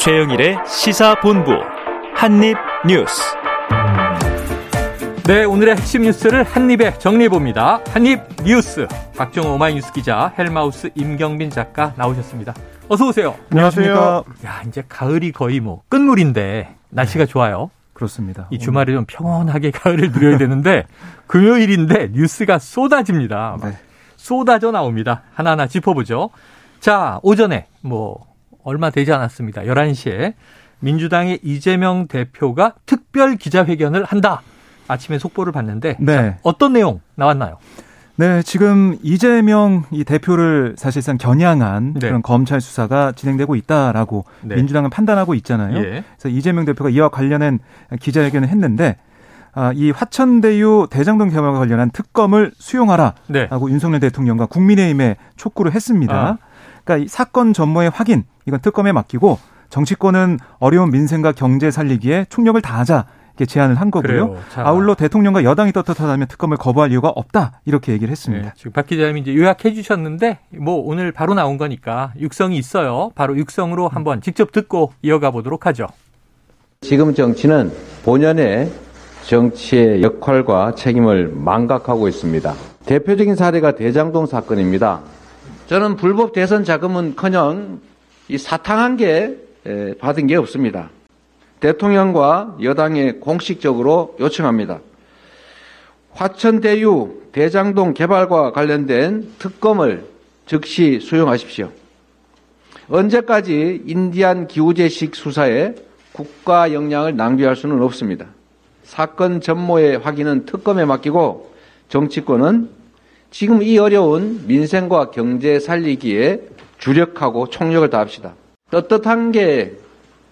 최영일의 시사본부 한입뉴스. 네, 오늘의 핵심 뉴스를 한입에 정리해봅니다. 한입뉴스. 박정호 오마이뉴스 기자, 헬마우스 임경빈 작가 나오셨습니다. 어서 오세요. 안녕하십니까. 야, 이제 가을이 거의 뭐 끝물인데 날씨가 좋아요. 그렇습니다. 이 주말에 좀 평온하게 가을을 누려야 되는데 금요일인데 뉴스가 쏟아집니다. 네. 쏟아져 나옵니다. 하나하나 짚어보죠. 자, 오전에 뭐 얼마 되지 않았습니다. 11시에 민주당의 이재명 대표가 특별 기자회견을 한다. 아침에 속보를 봤는데 네. 자, 어떤 내용 나왔나요? 네, 지금 이재명 이 대표를 사실상 겨냥한 네. 그런 검찰 수사가 진행되고 있다라고 네. 민주당은 판단하고 있잖아요. 예. 그래서 이재명 대표가 이와 관련한 기자회견을 했는데 이 화천대유 대장동 혐의와 관련한 특검을 수용하라 네. 하고 윤석열 대통령과 국민의힘에 촉구를 했습니다. 그러니까 이 사건 전모의 확인, 이건 특검에 맡기고 정치권은 어려운 민생과 경제 살리기에 총력을 다하자. 제안을 한 거고요. 아울러 대통령과 여당이 떳떳하다면 특검을 거부할 이유가 없다. 이렇게 얘기를 했습니다. 네, 지금 박 기자님이 이제 요약해 주셨는데 뭐 오늘 바로 나온 거니까 육성이 있어요. 바로 육성으로 한번 직접 듣고 이어가 보도록 하죠. 지금 정치는 본연의 정치의 역할과 책임을 망각하고 있습니다. 대표적인 사례가 대장동 사건입니다. 저는 불법 대선 자금은커녕 이 사탕한 게 받은 게 없습니다. 대통령과 여당에 공식적으로 요청합니다. 화천대유 대장동 개발과 관련된 특검을 즉시 수용하십시오. 언제까지 인디안 기우제식 수사에 국가 역량을 낭비할 수는 없습니다. 사건 전모의 확인은 특검에 맡기고 정치권은 지금 이 어려운 민생과 경제 살리기에 주력하고 총력을 다합시다. 떳떳한 게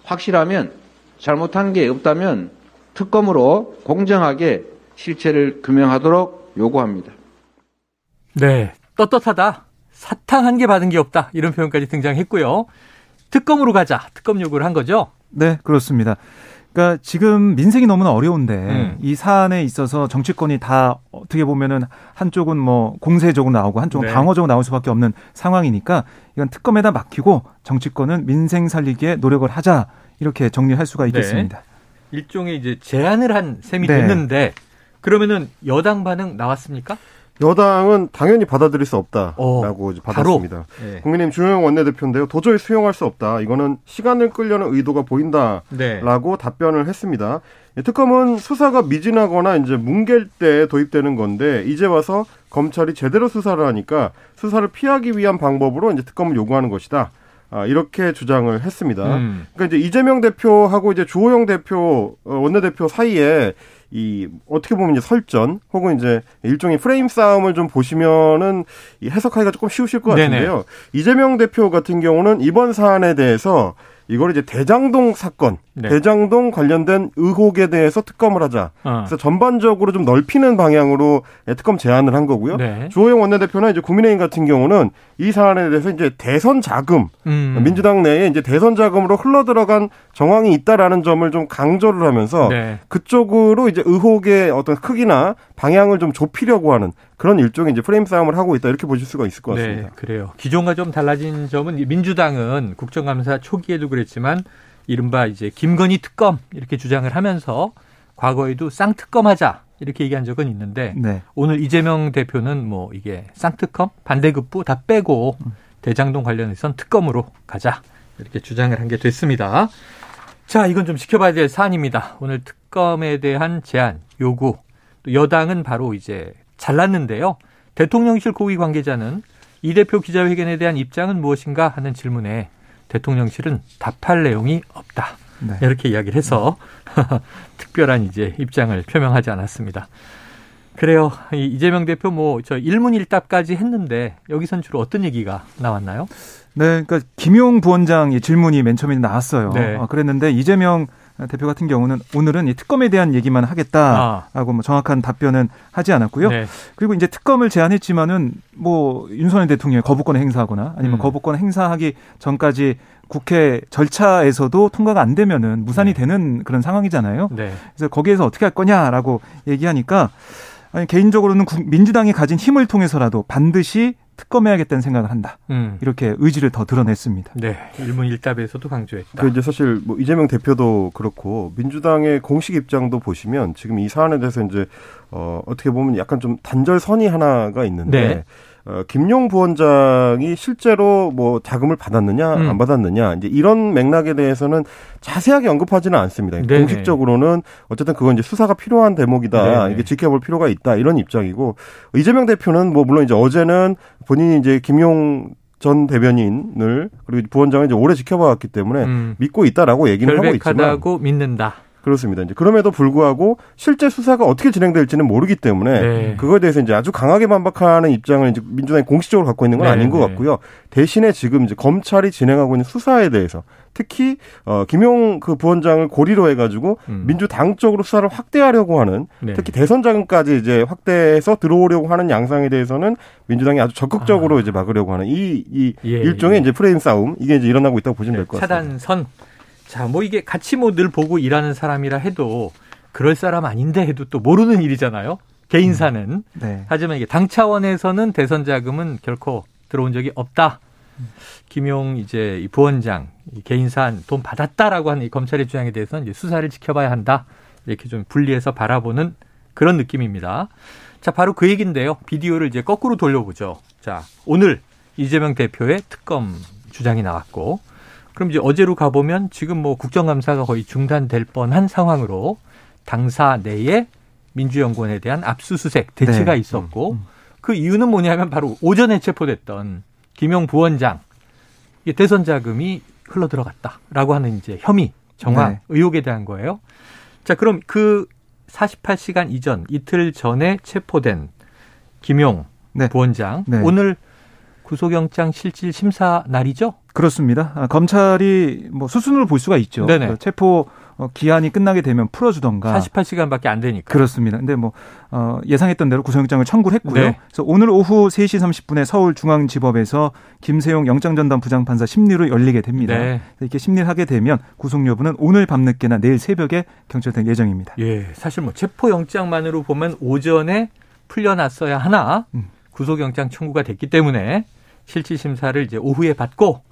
확실하면 잘못한 게 없다면 특검으로 공정하게 실체를 규명하도록 요구합니다. 네, 떳떳하다. 사탕 한 개 받은 게 없다. 이런 표현까지 등장했고요. 특검으로 가자. 특검 요구를 한 거죠? 네, 그렇습니다. 그러니까 지금 민생이 너무나 어려운데 이 사안에 있어서 정치권이 다 어떻게 보면은 한쪽은 뭐 공세적으로 나오고 한쪽은 네. 방어적으로 나올 수밖에 없는 상황이니까 이건 특검에다 맡기고 정치권은 민생 살리기에 노력을 하자. 이렇게 정리할 수가 있겠습니다. 네. 일종의 이제 제안을 한 셈이 네. 됐는데 그러면은 여당 반응 나왔습니까? 여당은 당연히 받아들일 수 없다라고 이제 받았습니다. 네. 국민의힘 주호영 원내대표인데요. 도저히 수용할 수 없다. 이거는 시간을 끌려는 의도가 보인다라고 네. 답변을 했습니다. 특검은 수사가 미진하거나 이제 뭉갤 때 도입되는 건데 이제 와서 검찰이 제대로 수사를 하니까 수사를 피하기 위한 방법으로 이제 특검을 요구하는 것이다. 이렇게 주장을 했습니다. 그러니까 이제 이재명 대표하고 이제 주호영 대표, 원내대표 사이에 이, 어떻게 보면 이제 설전, 혹은 이제 일종의 프레임 싸움을 좀 보시면은 이 해석하기가 조금 쉬우실 것 같은데요. 네네. 이재명 대표 같은 경우는 이번 사안에 대해서 이걸 이제 대장동 사건, 네. 대장동 관련된 의혹에 대해서 특검을 하자. 그래서 전반적으로 좀 넓히는 방향으로 특검 제안을 한 거고요. 네. 주호영 원내대표나 이제 국민의힘 같은 경우는 이 사안에 대해서 이제 대선 자금, 민주당 내에 이제 대선 자금으로 흘러들어간 정황이 있다라는 점을 좀 강조를 하면서 네. 그쪽으로 이제 의혹의 어떤 크기나 방향을 좀 좁히려고 하는 그런 일종의 이제 프레임 싸움을 하고 있다 이렇게 보실 수가 있을 것 같습니다. 네, 그래요. 기존과 좀 달라진 점은 민주당은 국정감사 초기에도 그랬지만 이른바 이제 김건희 특검 이렇게 주장을 하면서 과거에도 쌍특검하자 이렇게 얘기한 적은 있는데 네. 오늘 이재명 대표는 뭐 이게 쌍특검 반대급부 다 빼고 대장동 관련해서는 특검으로 가자 이렇게 주장을 한 게 됐습니다. 자, 이건 좀 지켜봐야 될 사안입니다. 오늘 특검에 대한 제안 요구 또 여당은 바로 이제 잘랐는데요. 대통령실 고위 관계자는 이 대표 기자회견에 대한 입장은 무엇인가 하는 질문에 대통령실은 답할 내용이 없다. 네. 이렇게 이야기를 해서 특별한 이제 입장을 표명하지 않았습니다. 그래요. 이재명 대표 뭐 저 일문일답까지 했는데 여기선 주로 어떤 얘기가 나왔나요? 네, 그러니까 김용 부원장의 질문이 맨 처음에 나왔어요. 네. 그랬는데 이재명 대표 같은 경우는 오늘은 이 특검에 대한 얘기만 하겠다라고 뭐 정확한 답변은 하지 않았고요. 네. 그리고 이제 특검을 제안했지만은 뭐 윤석열 대통령이 거부권을 행사하거나 아니면 거부권을 행사하기 전까지 국회 절차에서도 통과가 안 되면은 무산이 네. 되는 그런 상황이잖아요. 네. 그래서 거기에서 어떻게 할 거냐라고 얘기하니까 아니, 개인적으로는 민주당이 가진 힘을 통해서라도 반드시 특검해야겠다는 생각을 한다. 이렇게 의지를 더 드러냈습니다. 네, 일문일답에서도 강조했다. 이제 사실 뭐 이재명 대표도 그렇고 민주당의 공식 입장도 보시면 지금 이 사안에 대해서 이제 어떻게 보면 약간 좀 단절선이 하나가 있는데. 네. 김용 부원장이 실제로 뭐 자금을 받았느냐 안 받았느냐 이제 이런 맥락에 대해서는 자세하게 언급하지는 않습니다. 네네. 공식적으로는 어쨌든 그건 이제 수사가 필요한 대목이다. 네네. 이게 지켜볼 필요가 있다. 이런 입장이고 이재명 대표는 뭐 물론 이제 어제는 본인이 이제 김용 전 대변인을 그리고 부원장을 이제 오래 지켜봐왔기 때문에 믿고 있다라고 얘기는 하고 있지만 결백하다고 믿는다. 그렇습니다. 이제 그럼에도 불구하고 실제 수사가 어떻게 진행될지는 모르기 때문에 네. 그거에 대해서 이제 아주 강하게 반박하는 입장을 이제 민주당이 공식적으로 갖고 있는 건 네. 아닌 것 같고요. 대신에 지금 이제 검찰이 진행하고 있는 수사에 대해서 특히 김용 그 부원장을 고리로 해가지고 민주당 쪽으로 수사를 확대하려고 하는 네. 특히 대선 자금까지 이제 확대해서 들어오려고 하는 양상에 대해서는 민주당이 아주 적극적으로 이제 막으려고 하는 일종의 이제 프레임 싸움 이게 이제 일어나고 있다고 보시면 네. 될 것 같습니다. 차단선. 자, 뭐 이게 같이 뭐 늘 보고 일하는 사람이라 해도 그럴 사람 아닌데 해도 또 모르는 일이잖아요. 개인사는. 네. 하지만 이게 당 차원에서는 대선 자금은 결코 들어온 적이 없다. 김용 이제 이 부원장 이 개인사 돈 받았다라고 하는 이 검찰의 주장에 대해서는 이제 수사를 지켜봐야 한다. 이렇게 좀 분리해서 바라보는 그런 느낌입니다. 자, 바로 그 얘기인데요. 비디오를 이제 거꾸로 돌려보죠. 자, 오늘 이재명 대표의 특검 주장이 나왔고. 그럼 이제 어제로 가보면 지금 뭐 국정감사가 거의 중단될 뻔한 상황으로 당사 내에 민주연구원에 대한 압수수색 대치가 네. 있었고 그 이유는 뭐냐면 바로 오전에 체포됐던 김용 부원장 대선 자금이 흘러들어갔다라고 하는 이제 혐의, 정황, 네. 의혹에 대한 거예요. 자, 그럼 그 48시간 이전, 이틀 전에 체포된 김용 네. 부원장 네. 오늘 구속영장 실질 심사 날이죠? 그렇습니다. 검찰이 뭐 수순으로 볼 수가 있죠. 네네. 체포 기한이 끝나게 되면 풀어주던가. 48시간밖에 안 되니까. 그렇습니다. 근데 뭐 예상했던 대로 구속영장을 청구를 했고요. 네. 그래서 오늘 오후 3시 30분에 서울중앙지법에서 김세용 영장전담 부장판사 심리로 열리게 됩니다. 네. 이렇게 심리를 하게 되면 구속 여부는 오늘 밤늦게나 내일 새벽에 경찰된 예정입니다. 예, 사실 뭐 체포영장만으로 보면 오전에 풀려났어야 하나 구속영장 청구가 됐기 때문에 실질심사를 이제 오후에 받고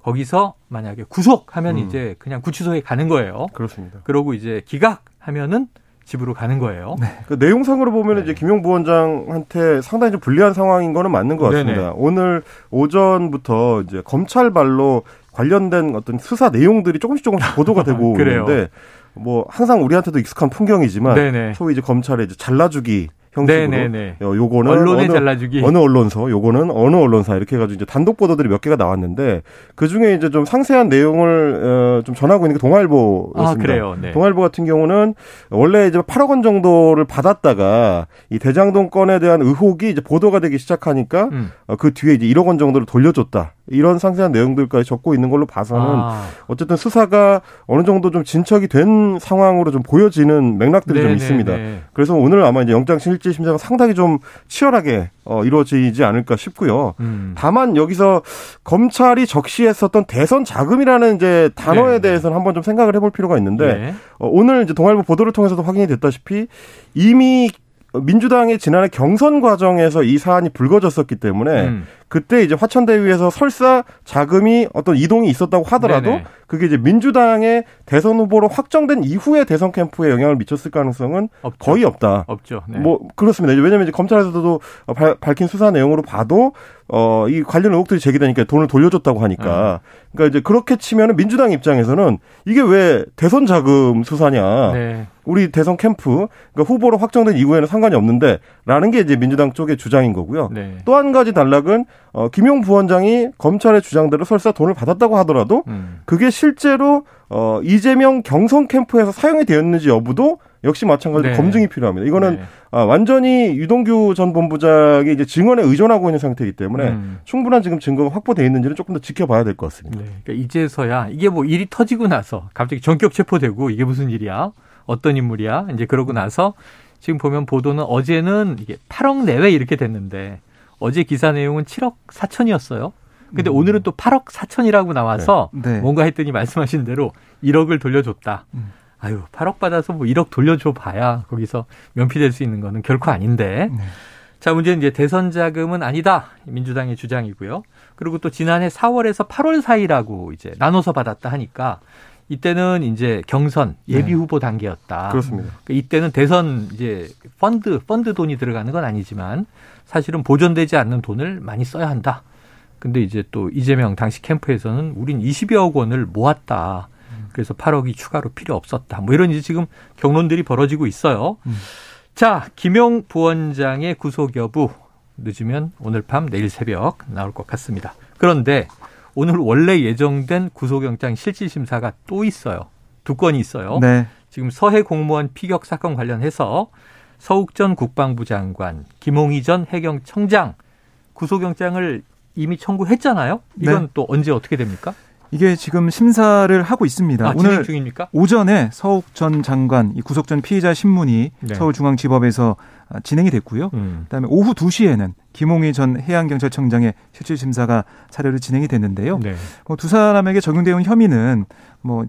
거기서 만약에 구속하면 이제 그냥 구치소에 가는 거예요. 그렇습니다. 그러고 이제 기각하면은 집으로 가는 거예요. 네. 그 내용상으로 보면 네. 이제 김용 부원장한테 상당히 좀 불리한 상황인 거는 맞는 것 같습니다. 네네. 오늘 오전부터 이제 검찰발로 관련된 어떤 수사 내용들이 조금씩 보도가 되고 있는데 뭐 항상 우리한테도 익숙한 풍경이지만 네네. 소위 이제 검찰의 이제 잘라주기 형식으로 네네네. 요거는 언론의 잘라주기 어느 언론서 요거는 어느 언론사 이렇게 해가지고 이제 단독 보도들이 몇 개가 나왔는데 그 중에 이제 좀 상세한 내용을 좀 전하고 있는 게 동아일보였습니다. 아, 그래요? 네. 동아일보 같은 경우는 원래 이제 8억 원 정도를 받았다가 이 대장동 건에 대한 의혹이 이제 보도가 되기 시작하니까 그 뒤에 이제 1억 원 정도를 돌려줬다. 이런 상세한 내용들까지 적고 있는 걸로 봐서는 어쨌든 수사가 어느 정도 좀 진척이 된 상황으로 좀 보여지는 맥락들이 네네네. 좀 있습니다. 그래서 오늘 아마 이제 영장 실질심사가 상당히 좀 치열하게 이루어지지 않을까 싶고요. 다만 여기서 검찰이 적시했었던 대선 자금이라는 이제 단어에 네네. 대해서는 한번 좀 생각을 해볼 필요가 있는데 네. 오늘 이제 동아일보 보도를 통해서도 확인이 됐다시피 이미 민주당의 지난해 경선 과정에서 이 사안이 불거졌었기 때문에 그때 이제 화천대유에서 설사 자금이 어떤 이동이 있었다고 하더라도 네네. 그게 이제 민주당의 대선 후보로 확정된 이후에 대선 캠프에 영향을 미쳤을 가능성은 없죠. 거의 없다. 없죠. 네. 뭐 그렇습니다. 이제 왜냐하면 이제 검찰에서도 밝힌 수사 내용으로 봐도 이 관련 의혹들이 제기되니까 돈을 돌려줬다고 하니까 그러니까 이제 그렇게 치면은 민주당 입장에서는 이게 왜 대선 자금 수사냐? 네. 우리 대선 캠프 그러니까 후보로 확정된 이후에는 상관이 없는데라는 게 이제 민주당 쪽의 주장인 거고요. 네. 또 한 가지 단락은 김용 부원장이 검찰의 주장대로 설사 돈을 받았다고 하더라도 그게 실제로 이재명 경선 캠프에서 사용이 되었는지 여부도 역시 마찬가지로 네. 검증이 필요합니다. 이거는 네. 완전히 유동규 전 본부장이 이제 증언에 의존하고 있는 상태이기 때문에 충분한 지금 증거가 확보되어 있는지는 조금 더 지켜봐야 될 것 같습니다. 네. 그러니까 이제서야 이게 뭐 일이 터지고 나서 갑자기 전격 체포되고 이게 무슨 일이야? 어떤 인물이야? 이제 그러고 나서 지금 보면 보도는 어제는 이게 8억 내외 이렇게 됐는데 어제 기사 내용은 7억 4천이었어요. 근데 오늘은 또 8억 4천이라고 나와서 네. 네. 뭔가 했더니 말씀하신 대로 1억을 돌려줬다. 아유, 8억 받아서 뭐 1억 돌려줘 봐야 거기서 면피될 수 있는 거는 결코 아닌데. 네. 자, 문제는 이제 대선 자금은 아니다. 민주당의 주장이고요. 그리고 또 지난해 4월에서 8월 사이라고 이제 나눠서 받았다 하니까 이때는 이제 경선 예비 후보 단계였다. 그렇습니다. 이때는 대선 이제 펀드 돈이 들어가는 건 아니지만 사실은 보존되지 않는 돈을 많이 써야 한다. 근데 이제 또 이재명 당시 캠프에서는 우린 20여억 원을 모았다. 그래서 8억이 추가로 필요 없었다. 뭐 이런 이제 지금 경론들이 벌어지고 있어요. 자, 김용 부원장의 구속 여부 늦으면 오늘 밤 내일 새벽 나올 것 같습니다. 그런데 오늘 원래 예정된 구속영장 실질심사가 또 있어요. 두 건이 있어요. 네. 지금 서해 공무원 피격 사건 관련해서 서욱 전 국방부 장관, 김홍희 전 해경청장 구속영장을 이미 청구했잖아요. 이건 네. 또 언제 어떻게 됩니까? 이게 지금 심사를 하고 있습니다. 오늘 중입니까? 오전에 서욱 전 장관 이 구속 전 피의자 신문이 네. 서울중앙지법에서 진행이 됐고요. 그다음에 오후 2시에는 김홍희 전 해양경찰청장의 실질심사가 차례로 진행이 됐는데요. 네. 두 사람에게 적용되는 혐의는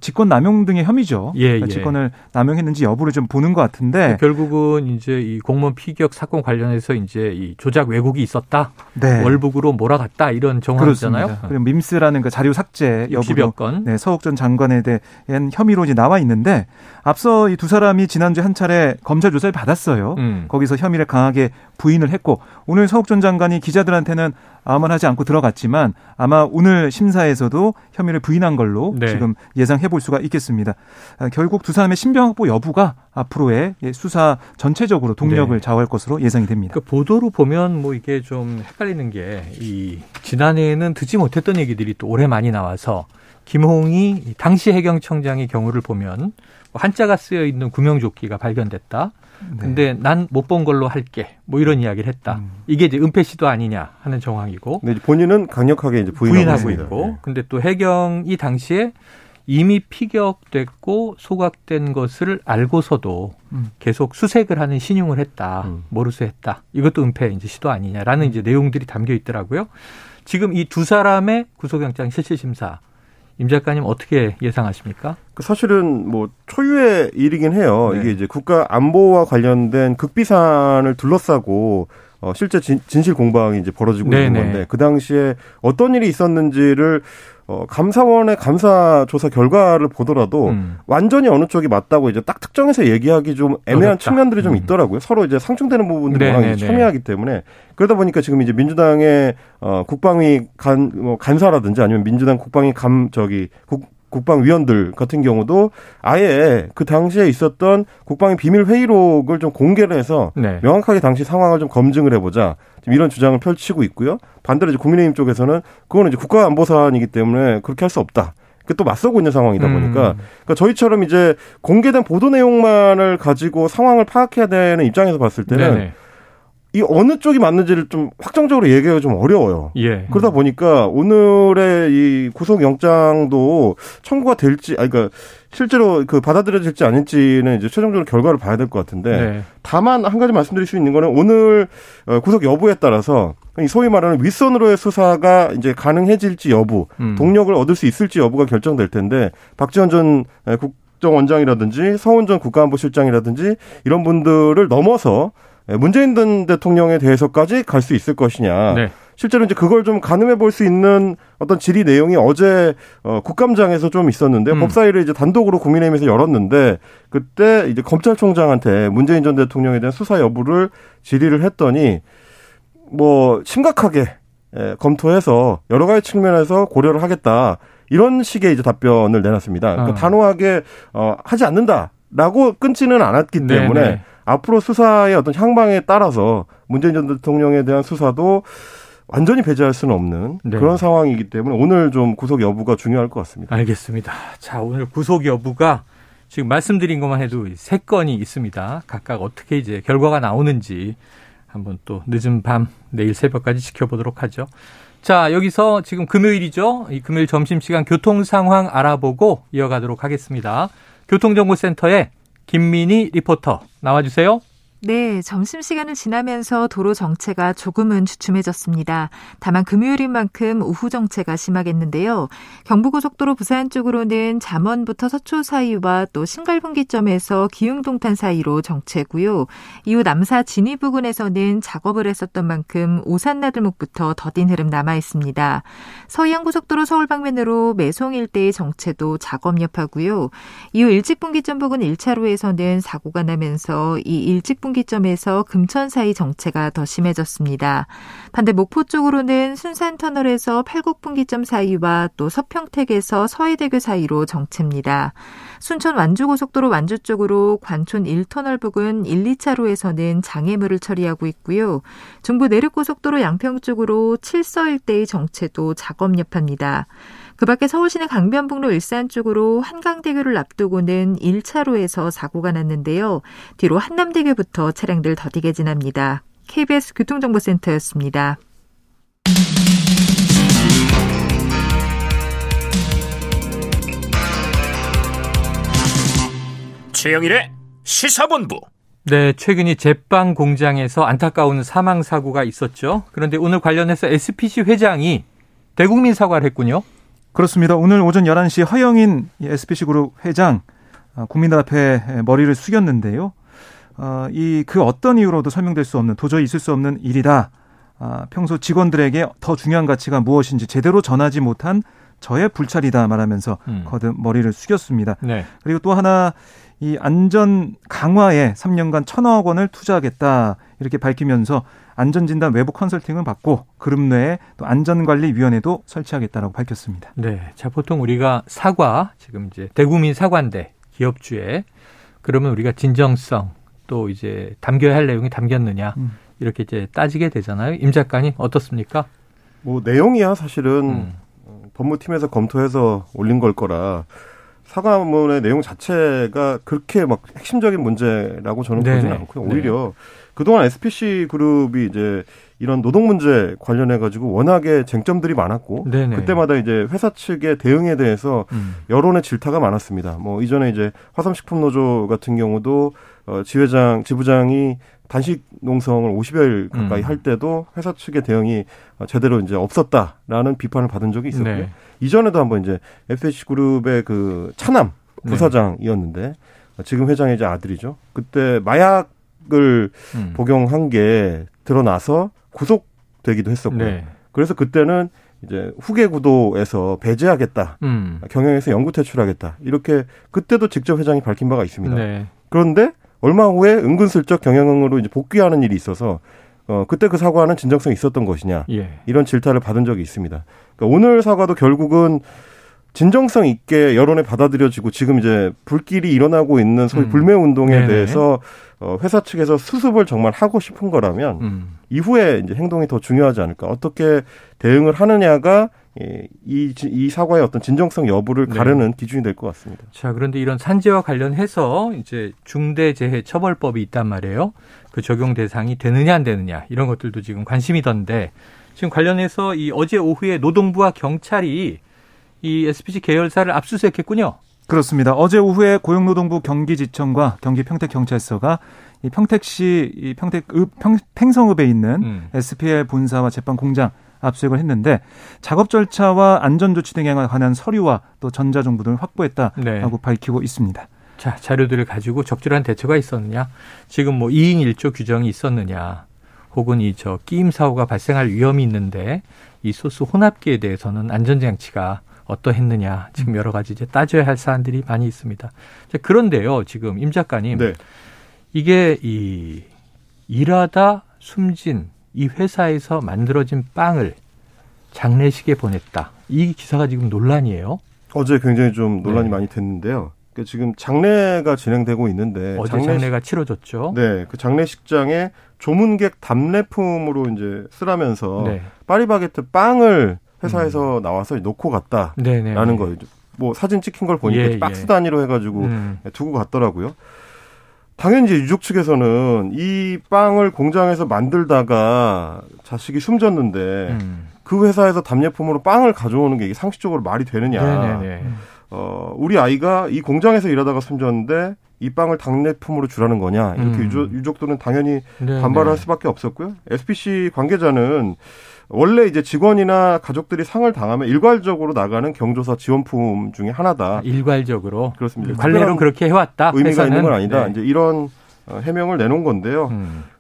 직권 남용 등의 혐의죠. 그러니까 직권을 남용했는지 여부를 좀 보는 것 같은데 결국은 이제 이 공무원 피격 사건 관련해서 이제 이 조작 왜곡이 있었다, 네. 월북으로 몰아갔다 이런 정황이잖아요. 그리고 밈스라는 그 자료 삭제 여부도 네, 서욱 전 장관에 대한 혐의로 이제 나와 있는데 앞서 이 두 사람이 지난주 한 차례 검찰 조사를 받았어요. 거기서 혐의를 강하게 부인을 했고 오늘 서욱 전 장관이 기자들한테는 아무 말 하지 않고 들어갔지만 아마 오늘 심사에서도 혐의를 부인한 걸로 네. 지금 예상해 볼 수가 있겠습니다. 결국 두 사람의 신병 확보 여부가 앞으로의 수사 전체적으로 동력을 네. 좌우할 것으로 예상이 됩니다. 그러니까 보도로 보면 이게 좀 헷갈리는 게 이 지난해에는 듣지 못했던 얘기들이 또 올해 많이 나와서 김홍희 당시 해경청장의 경우를 보면 한자가 쓰여 있는 구명조끼가 발견됐다. 네. 근데 난 못 본 걸로 할게. 이런 이야기를 했다. 이게 이제 은폐 시도 아니냐 하는 정황이고. 네, 본인은 강력하게 이제 부인하고 있고. 네. 근데 또 해경이 당시에 이미 피격됐고 소각된 것을 알고서도 계속 수색을 하는 신용을 했다. 모르쇠 했다. 이것도 은폐 이제 시도 아니냐라는 이제 내용들이 담겨 있더라고요. 지금 이 두 사람의 구속영장 실질심사. 임 작가님 어떻게 예상하십니까? 사실은 초유의 일이긴 해요. 네. 이게 이제 국가 안보와 관련된 극비산을 둘러싸고 실제 진실 공방이 이제 벌어지고 네네. 있는 건데 그 당시에 어떤 일이 있었는지를 감사원의 감사 조사 결과를 보더라도 완전히 어느 쪽이 맞다고 이제 딱 특정해서 얘기하기 좀 애매한 어렵다. 측면들이 좀 있더라고요. 서로 이제 상충되는 부분들이 워낙 이제 첨예하기 때문에 그러다 보니까 지금 이제 민주당의 국방위 간사라든지 아니면 민주당 국방위 국방위원들 같은 경우도 아예 그 당시에 있었던 국방위 비밀 회의록을 좀 공개를 해서 네. 명확하게 당시 상황을 좀 검증을 해보자 이런 주장을 펼치고 있고요. 반대로 이제 국민의힘 쪽에서는 그거는 이제 국가안보 사안이기 때문에 그렇게 할 수 없다. 그 또 맞서고 있는 상황이다 보니까 그러니까 저희처럼 이제 공개된 보도 내용만을 가지고 상황을 파악해야 되는 입장에서 봤을 때는 네네. 이 어느 쪽이 맞는지를 좀 확정적으로 얘기하기가 좀 어려워요. 예. 그러다 보니까 오늘의 이 구속영장도 청구가 될지, 그러니까 실제로 그 받아들여질지 아닐지는 이제 최종적으로 결과를 봐야 될 것 같은데 네. 다만 한 가지 말씀드릴 수 있는 거는 오늘 구속 여부에 따라서 소위 말하는 윗선으로의 수사가 이제 가능해질지 여부, 동력을 얻을 수 있을지 여부가 결정될 텐데 박지원 전 국정원장이라든지 서훈 전 국가안보실장이라든지 이런 분들을 넘어서 문재인 대통령에 대해서까지 갈 수 있을 것이냐. 네. 실제로 이제 그걸 좀 가늠해 볼 수 있는 어떤 질의 내용이 어제 국감장에서 좀 있었는데 법사위를 이제 단독으로 국민의힘에서 열었는데 그때 이제 검찰총장한테 문재인 전 대통령에 대한 수사 여부를 질의를 했더니 심각하게 검토해서 여러 가지 측면에서 고려를 하겠다. 이런 식의 이제 답변을 내놨습니다. 그러니까 단호하게 하지 않는다라고 끊지는 않았기 네네. 때문에 앞으로 수사의 어떤 향방에 따라서 문재인 전 대통령에 대한 수사도 완전히 배제할 수는 없는 네. 그런 상황이기 때문에 오늘 좀 구속 여부가 중요할 것 같습니다. 알겠습니다. 자, 오늘 구속 여부가 지금 말씀드린 것만 해도 3건이 있습니다. 각각 어떻게 이제 결과가 나오는지 한번 또 늦은 밤 내일 새벽까지 지켜보도록 하죠. 자, 여기서 지금 금요일이죠. 이 금요일 점심시간 교통 상황 알아보고 이어가도록 하겠습니다. 교통정보센터에 김민희 리포터 나와주세요. 네, 점심시간을 지나면서 도로 정체가 조금은 주춤해졌습니다. 다만 금요일인 만큼 오후 정체가 심하겠는데요. 경부고속도로 부산 쪽으로는 잠원부터 서초 사이와 또 신갈분기점에서 기흥동탄 사이로 정체고요. 이후 남사 진이 부근에서는 작업을 했었던 만큼 오산나들목부터 더딘 흐름 남아있습니다. 서해안고속도로 서울 방면으로 매송 일대의 정체도 작업 여파고요. 이후 일직분기점 부근 1차로에서는 사고가 나면서 이 일직분기점 기점에서 금천 사이 정체가 더 심해졌습니다. 반대 목포 쪽으로는 순산터널에서 팔곡분기점 사이와 또 서평택에서 서해대교 사이로 정체입니다. 순천 완주고속도로 완주 쪽으로 관촌 1터널 부근 1, 2차로에서는 장애물을 처리하고 있고요. 중부 내륙고속도로 양평 쪽으로 칠서 일대의 정체도 작업 여파입니다. 그 밖에 서울시내 강변북로 일산 쪽으로 한강대교를 앞두고는 1차로에서 사고가 났는데요. 뒤로 한남대교부터 차량들 더디게 지납니다. KBS 교통정보센터였습니다. 최영일의 시사본부. 네, 최근에 제빵 공장에서 안타까운 사망 사고가 있었죠. 그런데 오늘 관련해서 SPC 회장이 대국민 사과를 했군요. 그렇습니다. 오늘 오전 11시 허영인 SPC그룹 회장 국민들 앞에 머리를 숙였는데요. 그 어떤 이유로도 설명될 수 없는, 도저히 있을 수 없는 일이다. 평소 직원들에게 더 중요한 가치가 무엇인지 제대로 전하지 못한 저의 불찰이다 말하면서 거듭 머리를 숙였습니다. 네. 그리고 또 하나, 이 안전 강화에 3년간 1,000억 원을 투자하겠다 이렇게 밝히면서 안전진단 외부 컨설팅을 받고 그룹 내에 또 안전관리위원회도 설치하겠다라고 밝혔습니다. 네, 자 보통 우리가 사과, 지금 이제 대국민 사과인데 기업주에 그러면 우리가 진정성 또 이제 담겨야 할 내용이 담겼느냐 이렇게 이제 따지게 되잖아요. 임 작가님 어떻습니까? 뭐 내용이야 사실은 법무팀에서 검토해서 올린 걸 거라. 사과문의 내용 자체가 그렇게 막 핵심적인 문제라고 저는 보지는 않고요. 오히려 그동안 SPC 그룹이 이제 이런 노동 문제 관련해 가지고 워낙에 쟁점들이 많았고 네네. 그때마다 이제 회사 측의 대응에 대해서 여론의 질타가 많았습니다. 뭐 이전에 이제 화성식품 노조 같은 경우도 지회장, 지부장이 단식 농성을 50여일 가까이 할 때도 회사 측의 대응이 제대로 이제 없었다라는 비판을 받은 적이 있었고요. 네. 이전에도 한번 이제 SPC 그룹의 그 차남 부사장이었는데 지금 회장의 이제 아들이죠. 그때 마약을 복용한 게 드러나서 구속되기도 했었고, 네. 그래서 그때는 이제 후계 구도에서 배제하겠다, 경영에서 영구 퇴출하겠다 이렇게 그때도 직접 회장이 밝힌 바가 있습니다. 네. 그런데 얼마 후에 은근슬쩍 경영으로 이제 복귀하는 일이 있어서 그때 그 사과는 진정성이 있었던 것이냐 이런 질타를 받은 적이 있습니다. 그러니까 오늘 사과도 결국은 진정성 있게 여론에 받아들여지고 지금 이제 불길이 일어나고 있는 소위 불매운동에 대해서 회사 측에서 수습을 정말 하고 싶은 거라면 이후에 이제 행동이 더 중요하지 않을까. 어떻게 대응을 하느냐가 이 사과의 어떤 진정성 여부를 가르는 기준이 될 것 같습니다. 자, 그런데 이런 산재와 관련해서 이제 중대재해처벌법이 있단 말이에요. 그 적용 대상이 되느냐 안 되느냐 이런 것들도 지금 관심이던데 지금 관련해서 이 어제 오후에 노동부와 경찰이 이 SPC 계열사를 압수수색했군요. 그렇습니다. 어제 오후에 고용노동부 경기지청과 경기평택경찰서가 이 평택시 이 팽성읍에 있는 SPL 본사와 제빵 공장 압수수색을 했는데 작업 절차와 안전조치 등에 관한 서류와 또 전자정보 등을 확보했다라고 밝히고 있습니다. 자, 자료들을 가지고 적절한 대처가 있었느냐, 지금 뭐 2인 1조 규정이 있었느냐, 혹은 이 저 끼임 사고가 발생할 위험이 있는데 이 소스 혼합기에 대해서는 안전장치가 어떠했느냐, 지금 여러 가지 이제 따져야 할 사안들이 많이 있습니다. 자, 그런데요, 지금 임 작가님, 이게 이 일하다 숨진 이 회사에서 만들어진 빵을 장례식에 보냈다. 이 기사가 지금 논란이에요. 어제 굉장히 좀 논란이 많이 됐는데요. 그러니까 지금 장례가 진행되고 있는데 어제 장례가 치러졌죠. 네, 그 장례식장에 조문객 답례품으로 이제 쓰라면서 파리바게트 빵을 회사에서 나와서 놓고 갔다라는 거예요. 뭐 사진 찍힌 걸 보니까 박스 단위로 해가지고 두고 갔더라고요. 당연히 이제 유족 측에서는 이 빵을 공장에서 만들다가 자식이 숨졌는데 그 회사에서 답례품으로 빵을 가져오는 게 이게 상식적으로 말이 되느냐. 우리 아이가 이 공장에서 일하다가 숨졌는데 이 빵을 당내품으로 주라는 거냐 이렇게 유족들은 당연히 반발할 수밖에 없었고요. SPC 관계자는 원래 이제 직원이나 가족들이 상을 당하면 일괄적으로 나가는 경조사 지원품 중에 하나다. 일괄적으로 그렇습니다. 관례로 그렇게 해왔다. 의미가 회사는. 있는 건 아니다. 네. 이제 이런 해명을 내놓은 건데요.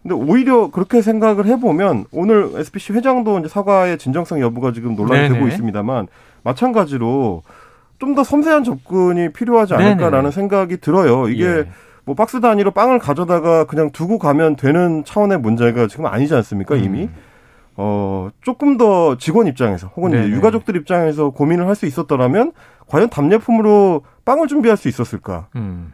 근데 오히려 그렇게 생각을 해보면 오늘 SPC 회장도 이제 사과의 진정성 여부가 지금 논란이 되고 있습니다만 마찬가지로. 좀 더 섬세한 접근이 필요하지 않을까라는 생각이 들어요. 이게 뭐 박스 단위로 빵을 가져다가 그냥 두고 가면 되는 차원의 문제가 지금 아니지 않습니까? 이미 조금 더 직원 입장에서 혹은 이제 유가족들 입장에서 고민을 할 수 있었더라면 과연 답례품으로 빵을 준비할 수 있었을까?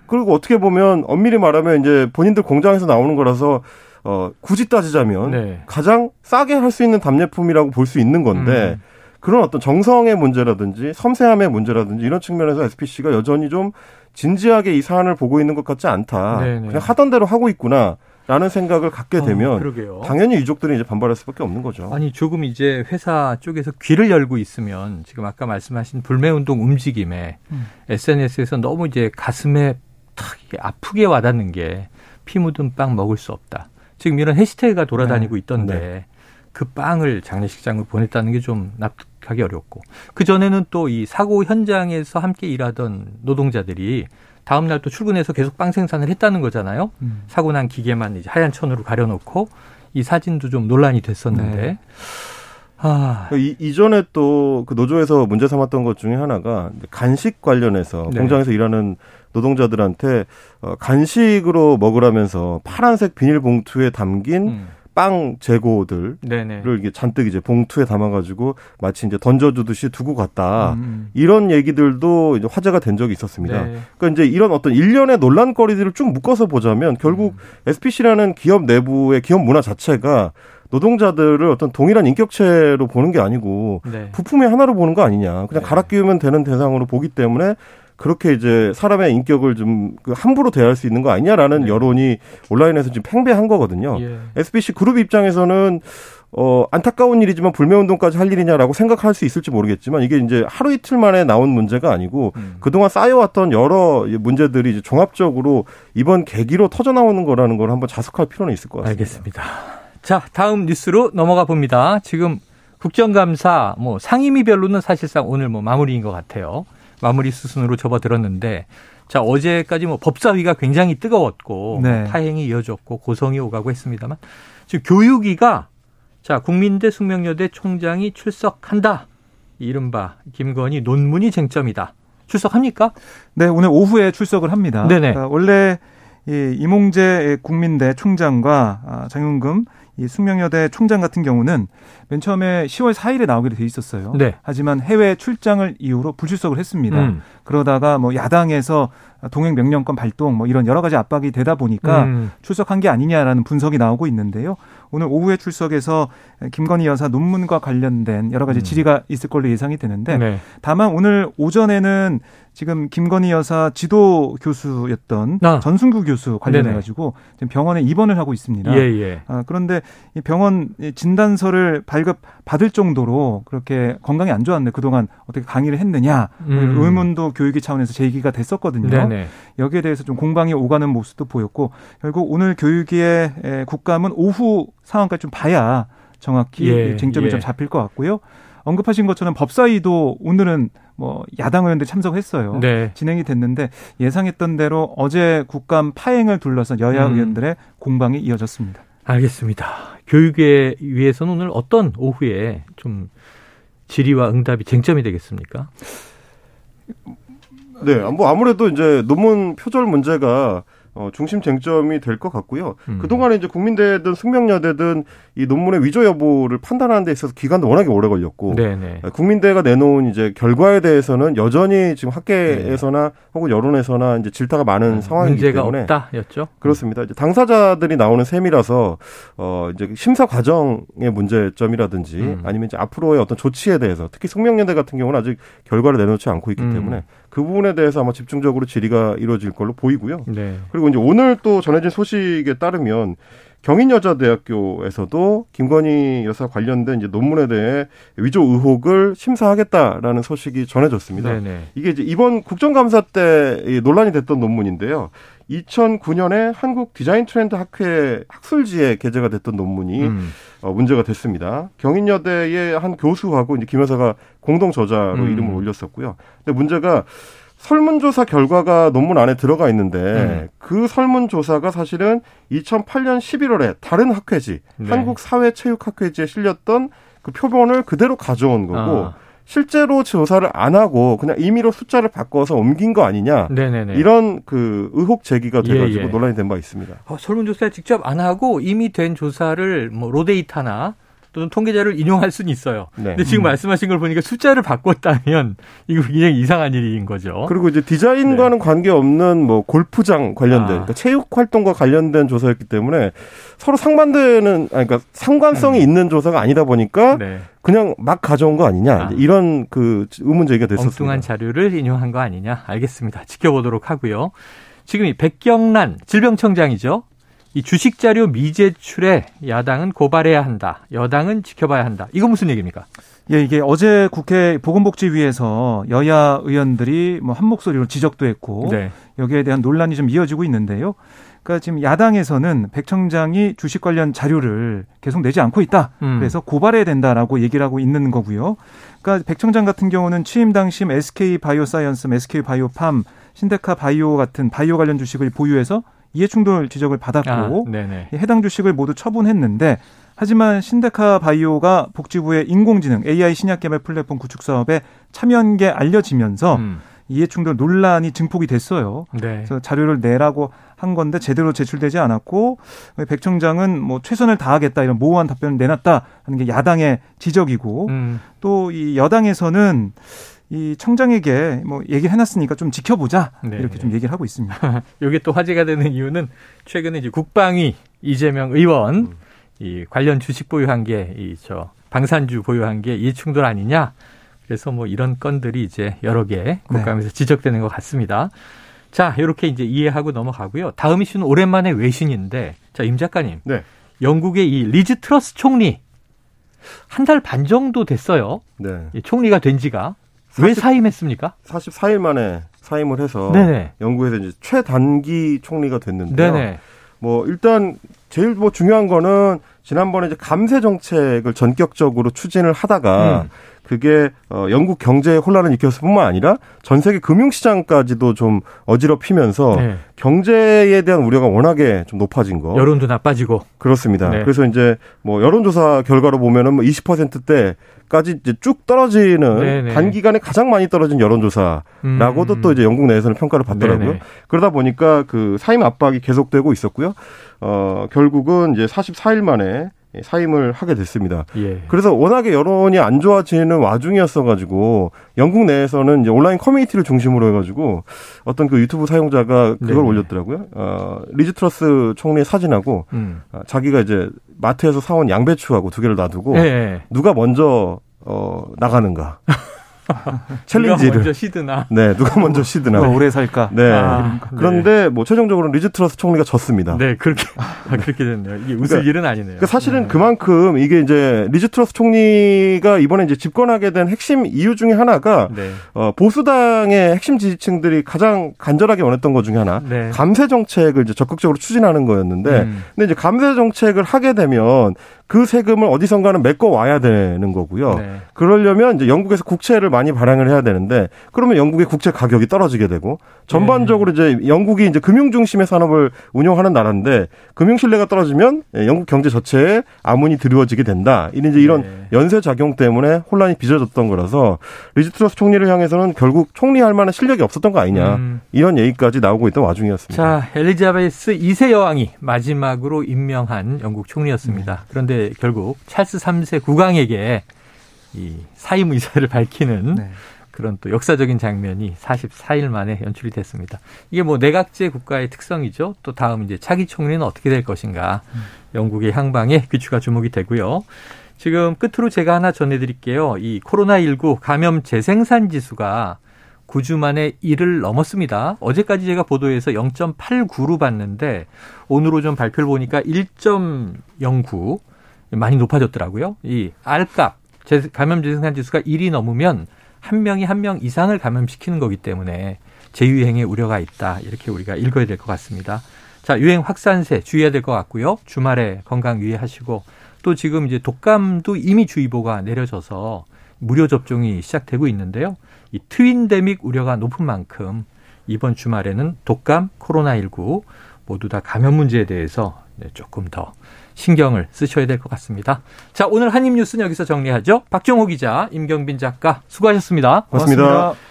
그리고 어떻게 보면 엄밀히 말하면 이제 본인들 공장에서 나오는 거라서 굳이 따지자면 가장 싸게 할 수 있는 답례품이라고 볼 수 있는 건데. 그런 어떤 정성의 문제라든지 섬세함의 문제라든지 이런 측면에서 SPC가 여전히 좀 진지하게 이 사안을 보고 있는 것 같지 않다. 그냥 하던 대로 하고 있구나라는 생각을 갖게 되면 당연히 유족들이 이제 반발할 수밖에 없는 거죠. 아니 조금 이제 회사 쪽에서 귀를 열고 있으면 지금 아까 말씀하신 불매운동 움직임에 SNS에서 너무 이제 가슴에 탁 아프게 와닿는 게 피 묻은 빵 먹을 수 없다. 지금 이런 해시태그가 돌아다니고 있던데. 그 빵을 장례식장으로 보냈다는 게 좀 납득하기 어렵고 그전에는 또 이 사고 현장에서 함께 일하던 노동자들이 다음 날 또 출근해서 계속 빵 생산을 했다는 거잖아요. 사고 난 기계만 이제 하얀 천으로 가려놓고 이 사진도 좀 논란이 됐었는데 이전에 또 그 노조에서 문제 삼았던 것 중에 하나가 간식 관련해서 공장에서 일하는 노동자들한테 간식으로 먹으라면서 파란색 비닐봉투에 담긴 빵 재고들을 이게 잔뜩 이제 봉투에 담아가지고 마치 이제 던져주듯이 두고 갔다 이런 얘기들도 이제 화제가 된 적이 있었습니다. 그러니까 이제 이런 어떤 일련의 논란거리들을 쭉 묶어서 보자면 결국 SPC라는 기업 내부의 기업 문화 자체가 노동자들을 어떤 동일한 인격체로 보는 게 아니고 부품의 하나로 보는 거 아니냐. 그냥 갈아 끼우면 되는 대상으로 보기 때문에. 그렇게 이제 사람의 인격을 좀 함부로 대할 수 있는 거 아니냐라는 여론이 온라인에서 지금 팽배한 거거든요. SBC 그룹 입장에서는 안타까운 일이지만 불매운동까지 할 일이냐라고 생각할 수 있을지 모르겠지만 이게 이제 하루 이틀 만에 나온 문제가 아니고 그동안 쌓여왔던 여러 문제들이 이제 종합적으로 이번 계기로 터져나오는 거라는 걸 한번 자숙할 필요는 있을 것 같습니다. 알겠습니다. 자, 다음 뉴스로 넘어가 봅니다. 지금 국정감사 뭐 상임위별로는 사실상 오늘 뭐 마무리인 것 같아요. 마무리 수순으로 접어들었는데 자 어제까지 뭐 법사위가 굉장히 뜨거웠고 파행이 이어졌고 고성이 오가고 했습니다만 지금 교육위가 자 국민대 숙명여대 총장이 출석한다. 이른바 김건희 논문이 쟁점이다. 출석합니까? 네 오늘 오후에 출석을 합니다. 그러니까 원래 이 임홍재 국민대 총장과 장윤금 이 숙명여대 총장 같은 경우는 맨 처음에 10월 4일에 나오게 돼 있었어요. 하지만 해외 출장을 이유로 불출석을 했습니다. 그러다가 뭐 야당에서 동행 명령권 발동 뭐 이런 여러 가지 압박이 되다 보니까 출석한 게 아니냐라는 분석이 나오고 있는데요. 오늘 오후에 출석해서 김건희 여사 논문과 관련된 여러 가지 질의가 있을 걸로 예상이 되는데 다만 오늘 오전에는 지금 김건희 여사 지도 교수였던 전승구 교수 관련해 가지고 지금 병원에 입원을 하고 있습니다. 그런데 이 병원 진단서를 발급받을 정도로 그렇게 건강이 안 좋았는데 그동안 어떻게 강의를 했느냐 의문도 교육위 차원에서 제기가 됐었거든요. 여기에 대해서 좀 공방이 오가는 모습도 보였고 결국 오늘 교육위의 국감은 오후 상황까지 좀 봐야 정확히 쟁점이 좀 잡힐 것 같고요. 언급하신 것처럼 법사위도 오늘은 뭐 야당 의원들이 참석했어요. 진행이 됐는데 예상했던 대로 어제 국감 파행을 둘러싼 여야 의원들의 공방이 이어졌습니다. 알겠습니다. 교육에 위해서는 오늘 어떤 오후에 좀 질의와 응답이 쟁점이 되겠습니까? 뭐 아무래도 이제 논문 표절 문제가 중심 쟁점이 될 것 같고요. 그동안에 이제 국민대든 숙명여대든 이 논문의 위조 여부를 판단하는 데 있어서 기간도 워낙에 오래 걸렸고, 국민대가 내놓은 이제 결과에 대해서는 여전히 지금 학계에서나 혹은 여론에서나 이제 질타가 많은 상황이기 때문에 문제가 없다였죠. 그렇습니다. 이제 당사자들이 나오는 셈이라서 이제 심사 과정의 문제점이라든지 아니면 이제 앞으로의 어떤 조치에 대해서 특히 숙명여대 같은 경우는 아직 결과를 내놓지 않고 있기 때문에 그 부분에 대해서 아마 집중적으로 질의가 이루어질 걸로 보이고요. 그리고 이제 오늘 또 전해진 소식에 따르면 경인여자대학교에서도 김건희 여사 관련된 이제 논문에 대해 위조 의혹을 심사하겠다라는 소식이 전해졌습니다. 네네. 이게 이제 이번 국정감사 때 논란이 됐던 논문인데요. 2009년에 한국디자인트렌드학회 학술지에 게재가 됐던 논문이 문제가 됐습니다. 경인여대의 한 교수하고 이제 김 여사가 공동 저자로 이름을 올렸었고요. 근데 문제가 설문조사 결과가 논문 안에 들어가 있는데 그 설문조사가 사실은 2008년 11월에 다른 학회지, 네. 한국사회체육학회지에 실렸던 그 표본을 그대로 가져온 거고 아. 실제로 조사를 안 하고 그냥 임의로 숫자를 바꿔서 옮긴 거 아니냐. 네네네. 이런 그 의혹 제기가 돼가지고 논란이 된 바 있습니다. 설문조사에 직접 안 하고 이미 된 조사를 뭐 로데이터나 또는 통계자를 인용할 수는 있어요. 네. 근데 지금 말씀하신 걸 보니까 숫자를 바꿨다면 이거 굉장히 이상한 일인 거죠. 그리고 이제 디자인과는 네. 관계없는 뭐 골프장 관련된 그러니까 체육 활동과 관련된 조사였기 때문에 서로 상반되는 그러니까 상관성이 있는 조사가 아니다 보니까 네. 그냥 막 가져온 거 아니냐. 이런 그 의문 제기가 됐었습니다. 엉뚱한 자료를 인용한 거 아니냐. 알겠습니다. 지켜보도록 하고요. 지금 이 백경란 질병청장이죠. 이 주식자료 미제출에 야당은 고발해야 한다. 여당은 지켜봐야 한다. 이거 무슨 얘기입니까? 예, 이게 어제 국회 보건복지위에서 여야 의원들이 뭐 한 목소리로 지적도 했고 네. 여기에 대한 논란이 좀 이어지고 있는데요. 그러니까 지금 야당에서는 백 청장이 주식 관련 자료를 계속 내지 않고 있다. 그래서 고발해야 된다라고 얘기를 하고 있는 거고요. 그러니까 백 청장 같은 경우는 취임 당시 SK바이오사이언스, SK바이오팜, 신테카바이오 같은 바이오 관련 주식을 보유해서 이해충돌 지적을 받았고 해당 주식을 모두 처분했는데 하지만 신테카바이오가 복지부의 인공지능 AI 신약개발 플랫폼 구축 사업에 참여한 게 알려지면서 이해충돌 논란이 증폭이 됐어요. 네. 그래서 자료를 내라고 한 건데 제대로 제출되지 않았고 백 청장은 뭐 최선을 다하겠다 이런 모호한 답변을 내놨다 하는 게 야당의 지적이고 또 이 여당에서는 이 청장에게 뭐 얘기를 해놨으니까 좀 지켜보자 이렇게 좀 얘기를 하고 있습니다. 이게 또 화제가 되는 이유는 최근에 이제 국방위 이재명 의원 이 관련 주식 보유한 게 이 저 방산주 보유한 게 이해충돌 아니냐. 그래서 뭐 이런 건들이 이제 여러 개 국감에서 지적되는 것 같습니다. 자 이렇게 이제 이해하고 넘어가고요. 다음 이슈는 오랜만에 외신인데 자 임 작가님, 영국의 이 리즈 트러스 총리 한 달 반 정도 됐어요. 이 총리가 된 지가. 왜 사임했습니까? 44일 만에 사임을 해서 영국에서 이제 최단기 총리가 됐는데요. 뭐 일단 제일 뭐 중요한 거는 지난번에 이제 감세 정책을 전격적으로 추진을 하다가 그게 영국 경제에 혼란을 일으켰을 뿐만 아니라 전 세계 금융시장까지도 좀 어지럽히면서 경제에 대한 우려가 워낙에 좀 높아진 거. 여론도 나빠지고. 그렇습니다. 그래서 이제 뭐 여론조사 결과로 보면은 뭐 20%대까지 이제 쭉 떨어지는 단기간에 가장 많이 떨어진 여론조사라고도 또 이제 영국 내에서는 평가를 받더라고요. 그러다 보니까 그 사임 압박이 계속되고 있었고요. 결국은 이제 44일 만에 사임을 하게 됐습니다. 그래서 워낙에 여론이 안 좋아지는 와중이었어가지고 영국 내에서는 이제 온라인 커뮤니티를 중심으로 해가지고 어떤 그 유튜브 사용자가 그걸 올렸더라고요. 리즈 트러스 총리의 사진하고 자기가 이제 마트에서 사온 양배추하고 두 개를 놔두고 누가 먼저 나가는가. 챌린지를. 누가 먼저 시드나. 누가 먼저 시드나. 누가 오래 살까. 그런데 뭐 최종적으로는 리즈 트러스 총리가 졌습니다. 그렇게 됐네요. 이게 웃을 일은 아니네요. 그러니까 사실은 그만큼 이게 이제 리즈 트러스 총리가 이번에 이제 집권하게 된 핵심 이유 중에 하나가 보수당의 핵심 지지층들이 가장 간절하게 원했던 것 중에 하나 감세 정책을 이제 적극적으로 추진하는 거였는데 근데 이제 감세 정책을 하게 되면 그 세금을 어디선가는 메꿔와야 되는 거고요. 그러려면 이제 영국에서 국채를 많이 발행을 해야 되는데 그러면 영국의 국채 가격이 떨어지게 되고 전반적으로 이제 영국이 이제 금융 중심의 산업을 운영하는 나라인데 금융 신뢰가 떨어지면 영국 경제 자체에 암운이 드리워지게 된다. 이런 이제 이런 연쇄 작용 때문에 혼란이 빚어졌던 거라서 리즈 트러스 총리를 향해서는 결국 총리할 만한 실력이 없었던 거 아니냐. 이런 얘기까지 나오고 있던 와중이었습니다. 자, 엘리자베스 2세 여왕이 마지막으로 임명한 영국 총리였습니다. 그런데 결국 찰스 3세 국왕에게 이 사임 의사를 밝히는 그런 또 역사적인 장면이 44일 만에 연출이 됐습니다. 이게 뭐 내각제 국가의 특성이죠. 또 다음 이제 차기 총리는 어떻게 될 것인가. 영국의 향방에 귀추가 주목이 되고요. 지금 끝으로 제가 하나 전해드릴게요. 이 코로나19 감염 재생산 지수가 9주 만에 1을 넘었습니다. 어제까지 제가 보도해서 0.89로 봤는데 오늘 오전 발표를 보니까 1.09 많이 높아졌더라고요. 이 R값, 감염 재생산지수가 1이 넘으면 한 명이 한 명 이상을 감염시키는 거기 때문에 재유행의 우려가 있다. 이렇게 우리가 읽어야 될 것 같습니다. 자, 유행 확산세 주의해야 될 것 같고요. 주말에 건강 유의하시고 또 지금 이제 독감도 이미 주의보가 내려져서 무료 접종이 시작되고 있는데요. 이 트윈데믹 우려가 높은 만큼 이번 주말에는 독감, 코로나19 모두 다 감염 문제에 대해서 조금 더 신경을 쓰셔야 될 것 같습니다. 자, 오늘 한입뉴스는 여기서 정리하죠. 박정호 기자, 임경빈 작가 수고하셨습니다. 고맙습니다. 고맙습니다.